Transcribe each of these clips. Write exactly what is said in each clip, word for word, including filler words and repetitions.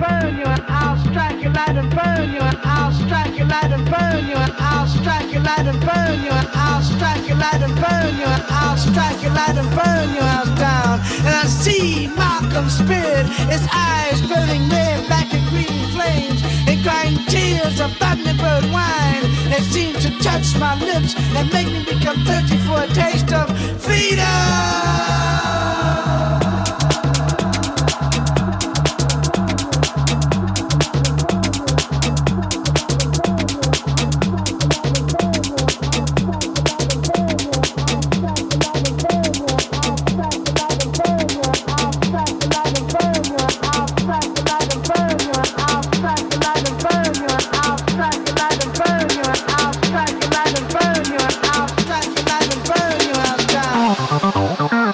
burn you, and I'll strike your light and burn you, and I'll strike your light and burn you, and I'll strike your light and burn you, and I'll strike your light and burn you, and I'll strike your light and burn your house down. And I see Malcolm's spirit, his eyes burning red back in green flames, and crying tears of thunderbird wine. They seem to touch my lips and make me become thirsty for a taste of freedom. Oh,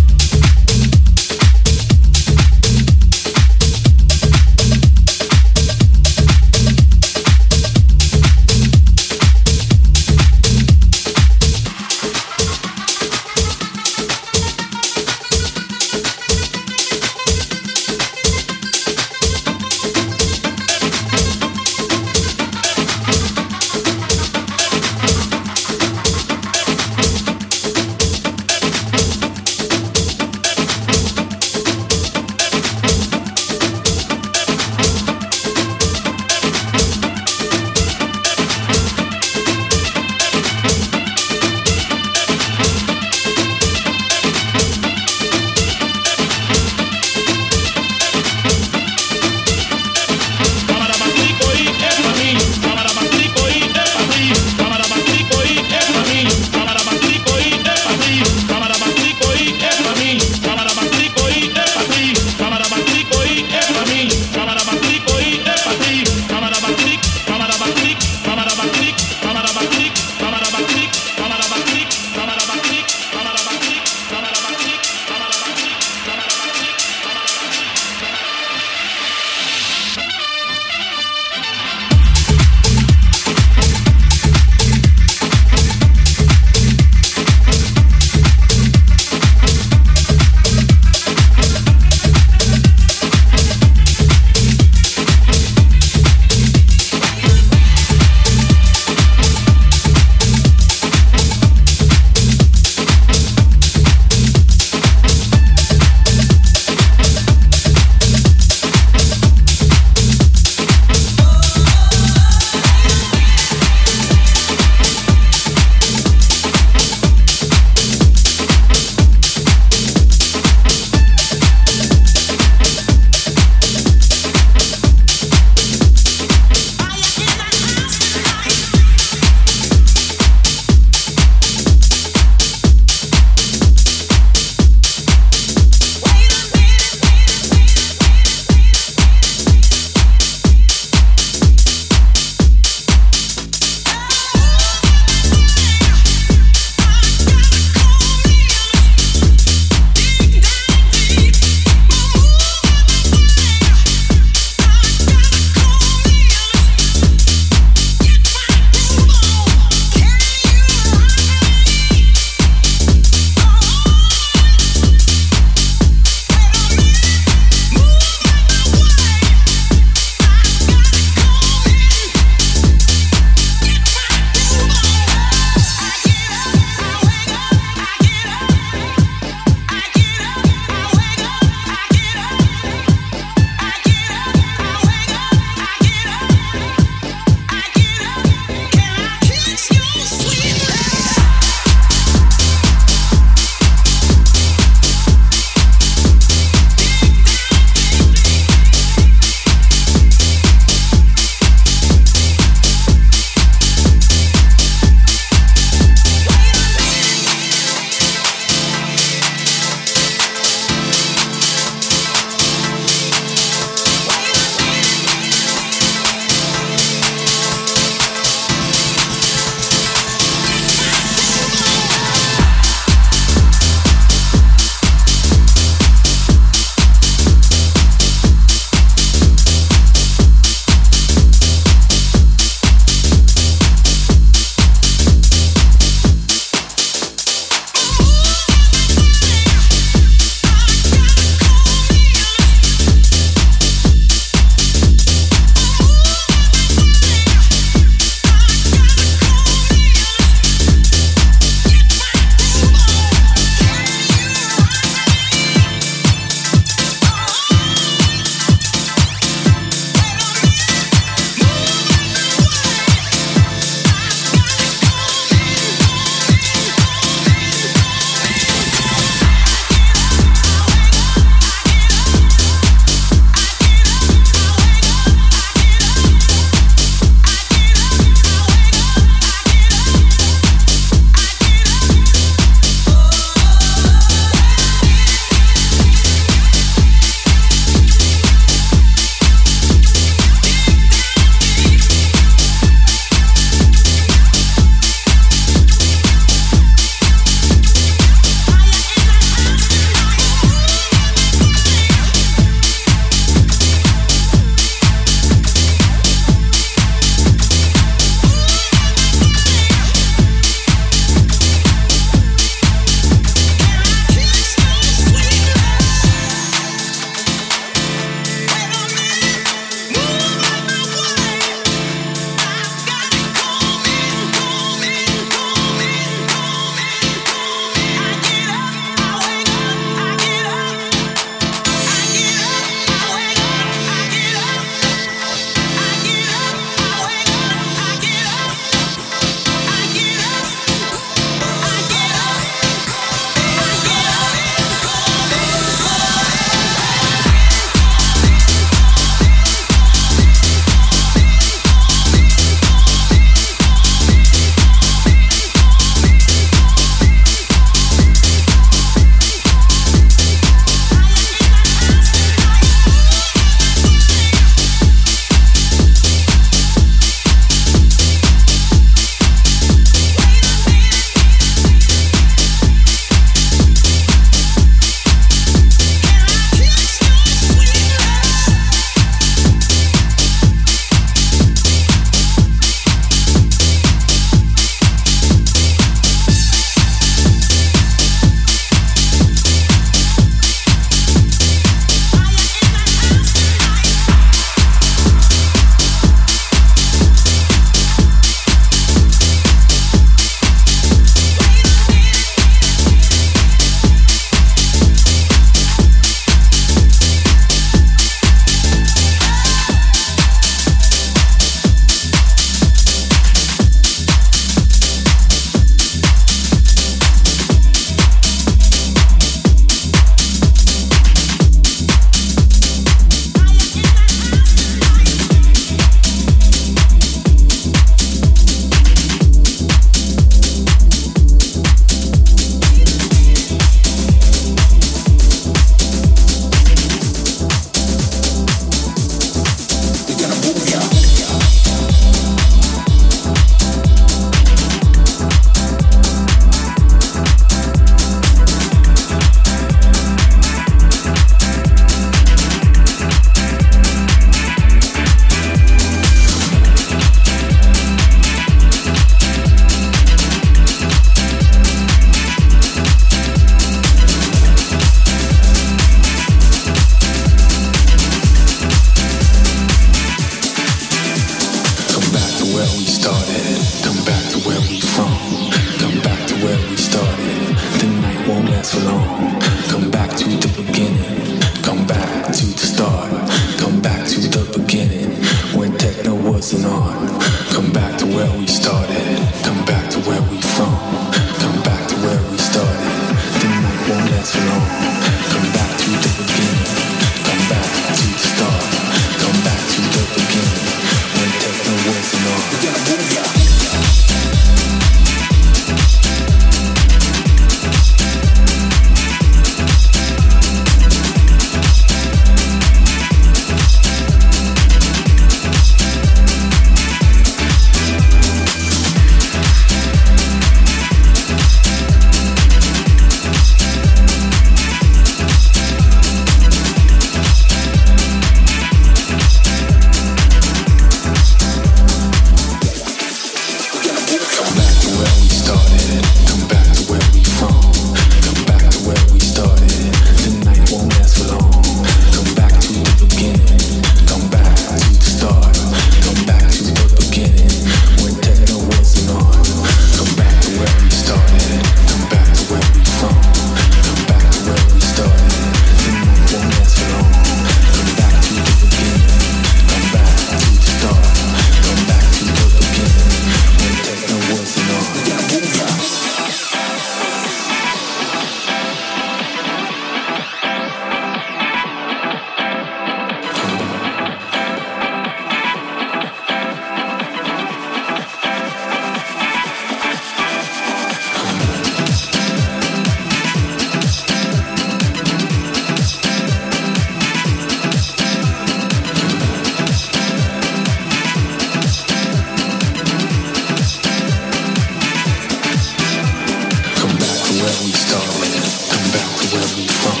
where we started. Come back to where we from.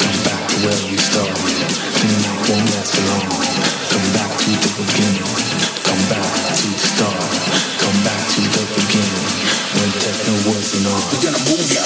Come back to where we started. Tonight won't last long. Come back to the beginning. Come back to the start. Come back to the beginning. When techno wasn't on. We're gonna move ya.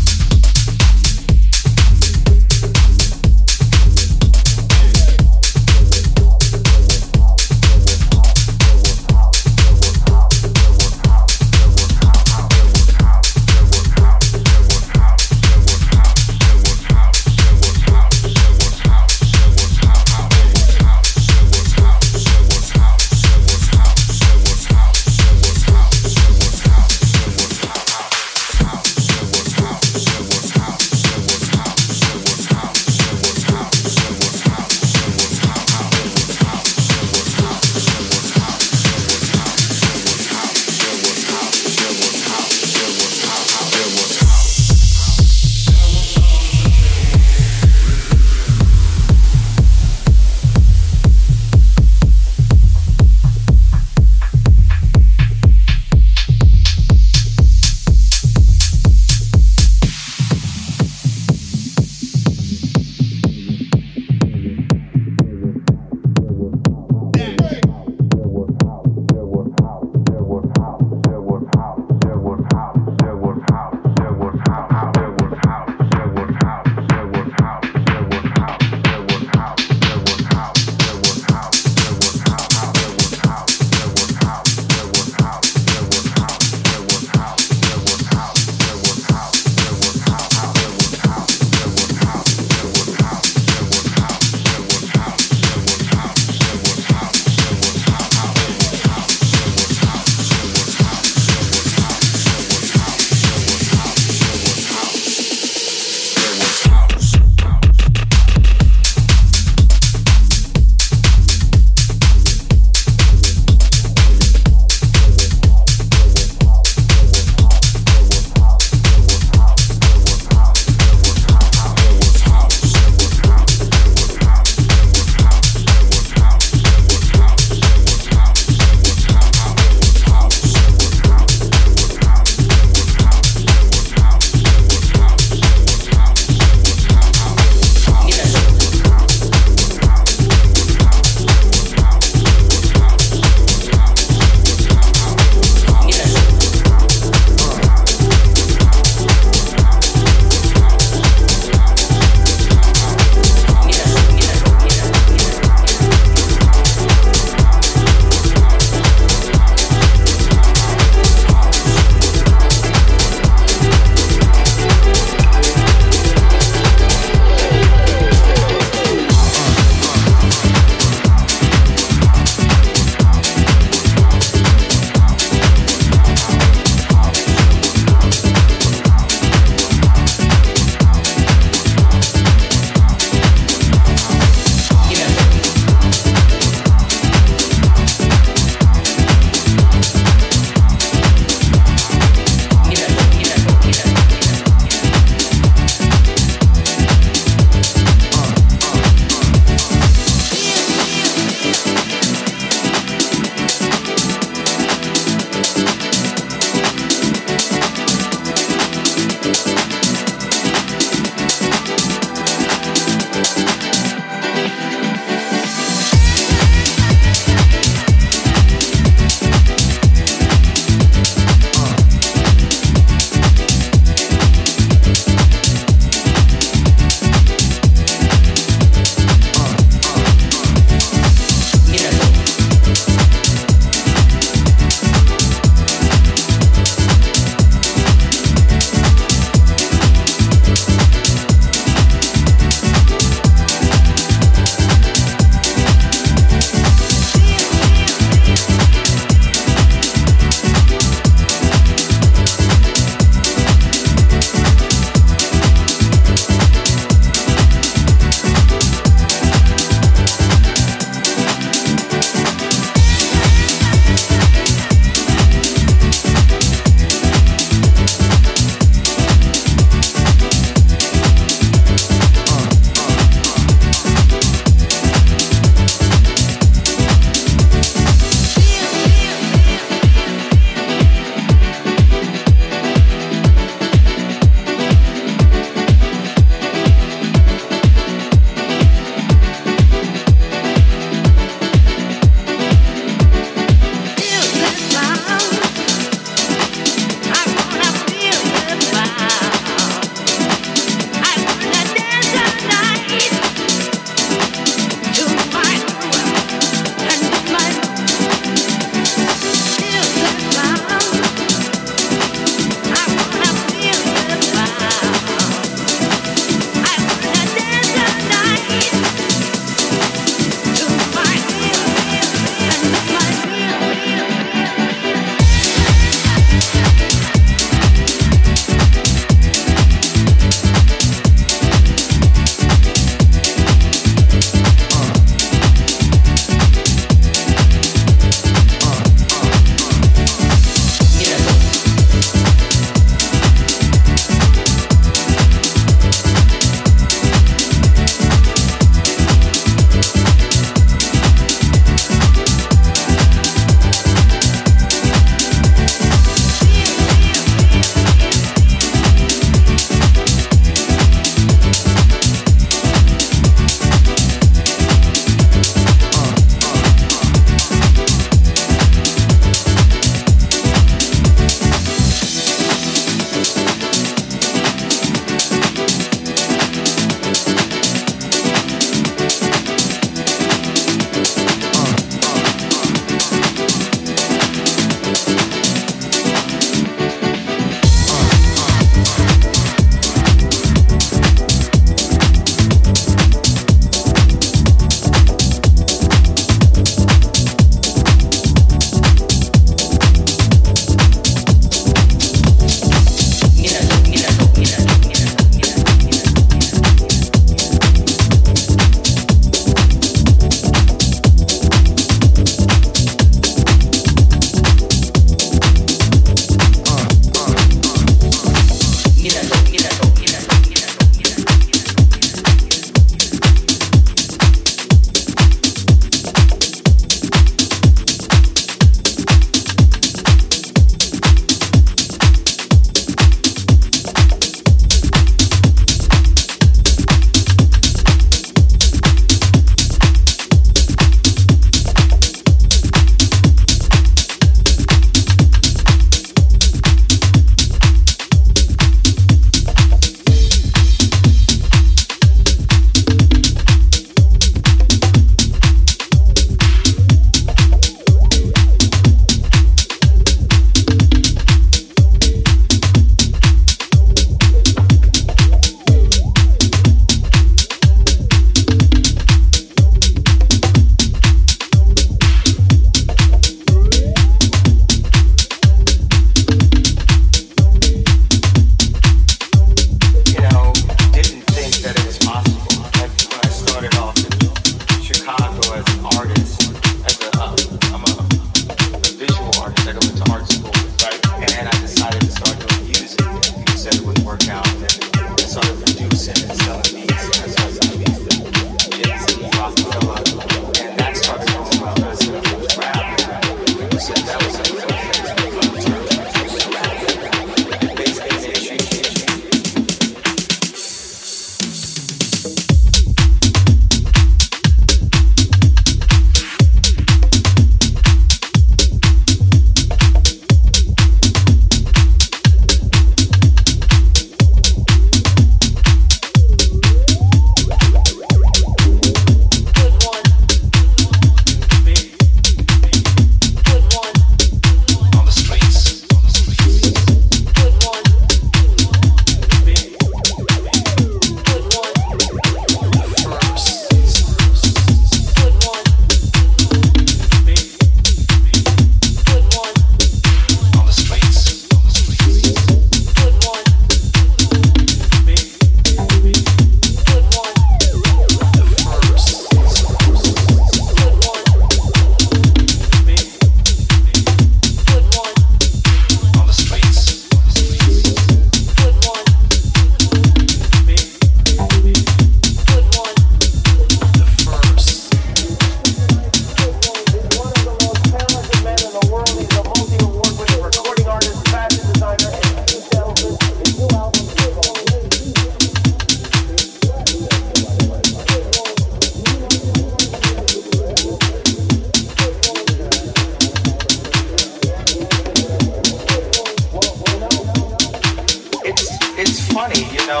know,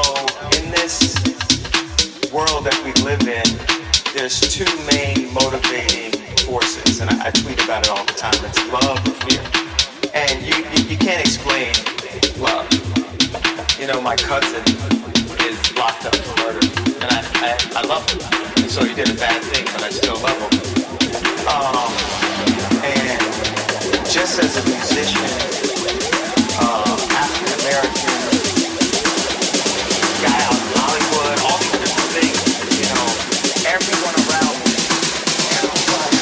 in this world that we live in, there's two main motivating forces, and I, I tweet about it all the time. It's love or fear. And you, you, you can't explain love. You know, my cousin is locked up for murder, and I, I, I love him. And so he did a bad thing, but I still love him. Um, and just as a musician, um, African-American guy out in Hollywood, all these different things, you know, everyone around me. Good one.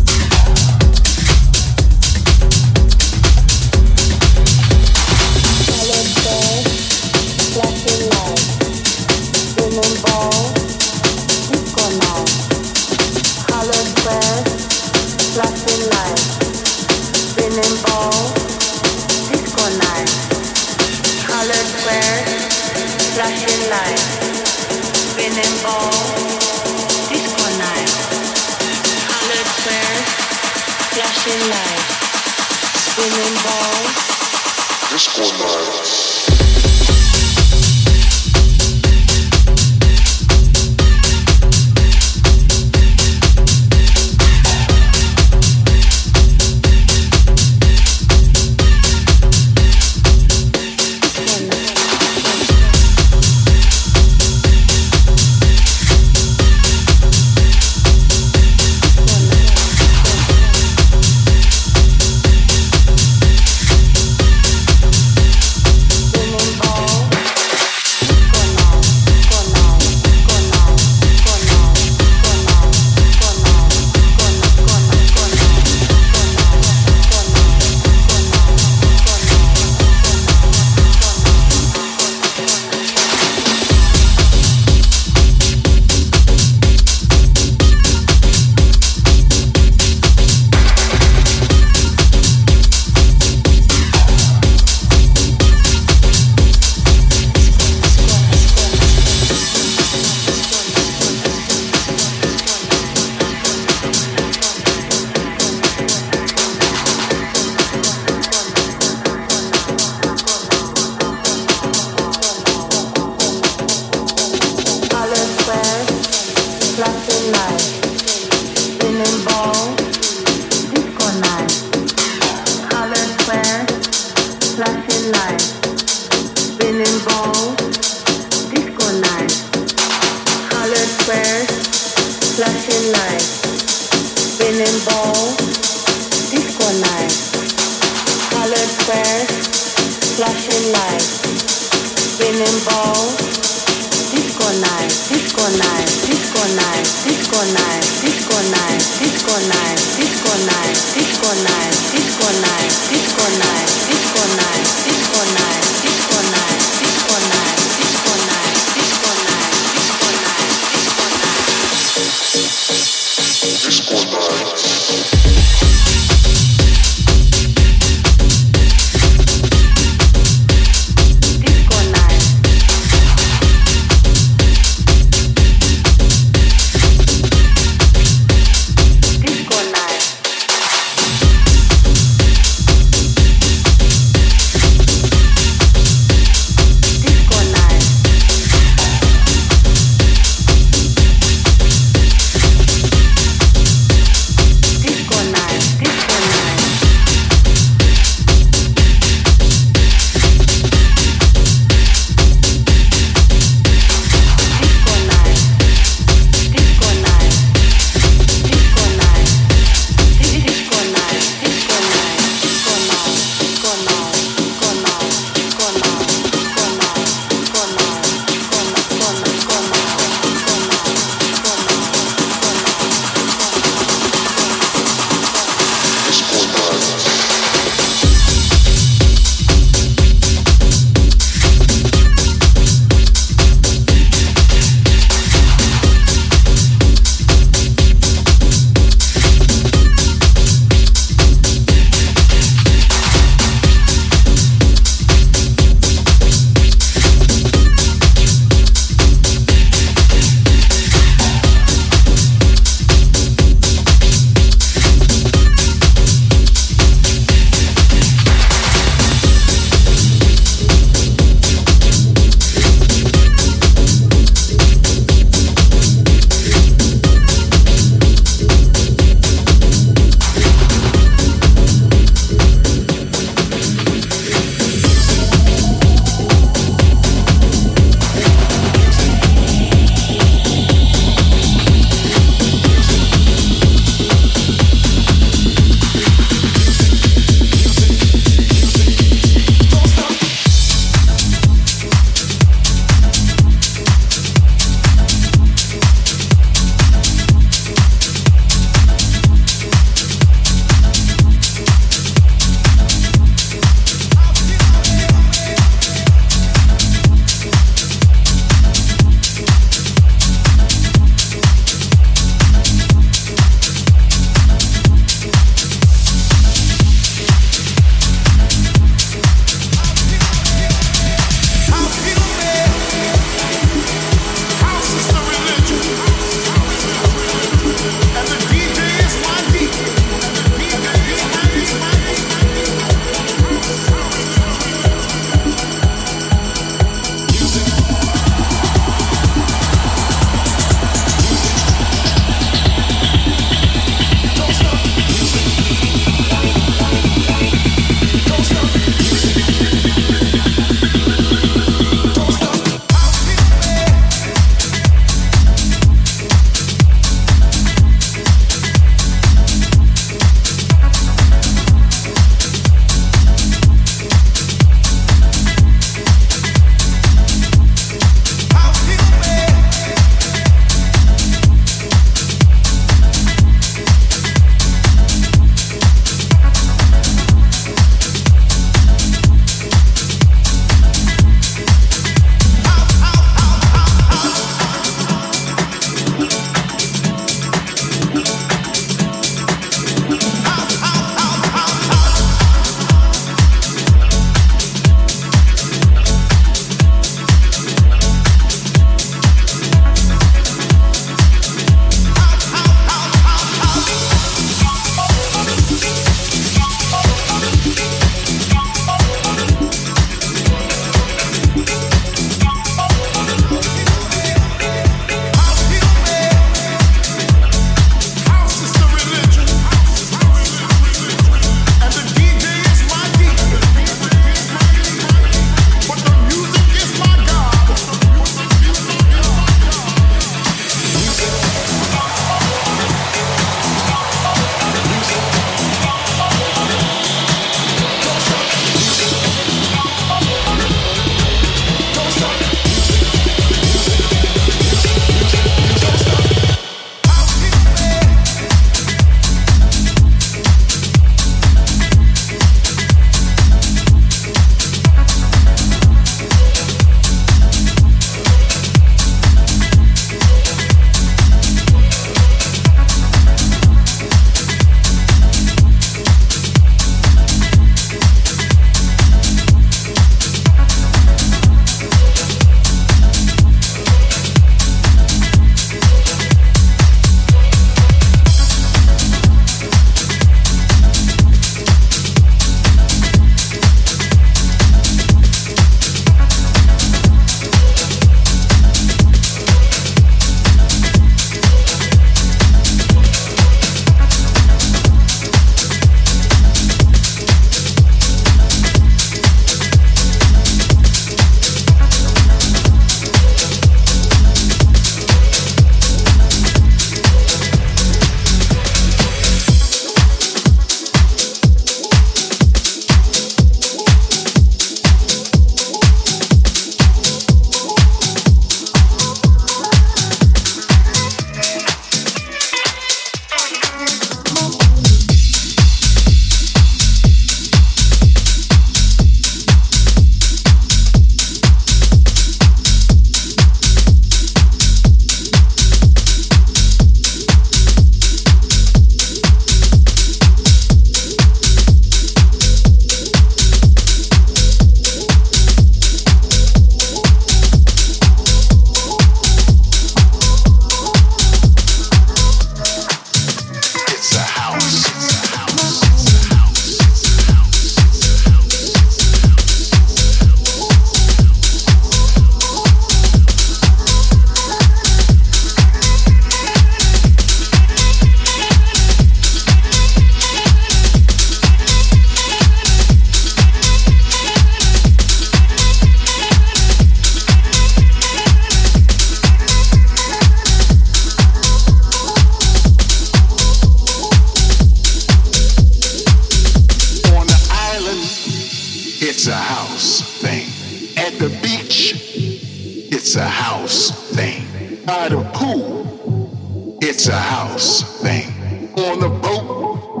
It's a house thing. By the pool, it's a house thing. On the boat,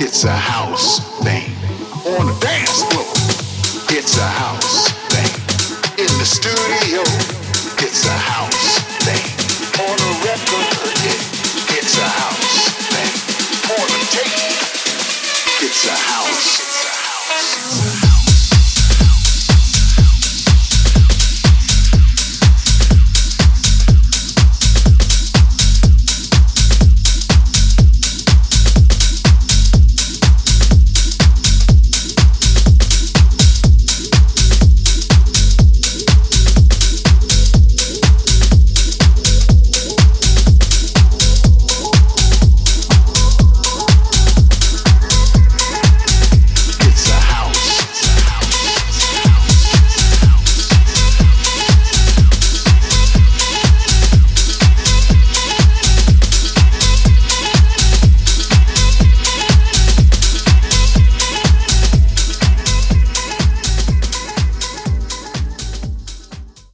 it's a house thing. On the dance floor, it's a house thing. In the studio, it's a house thing. On a record, it's a house thing. On a tape, it's a house.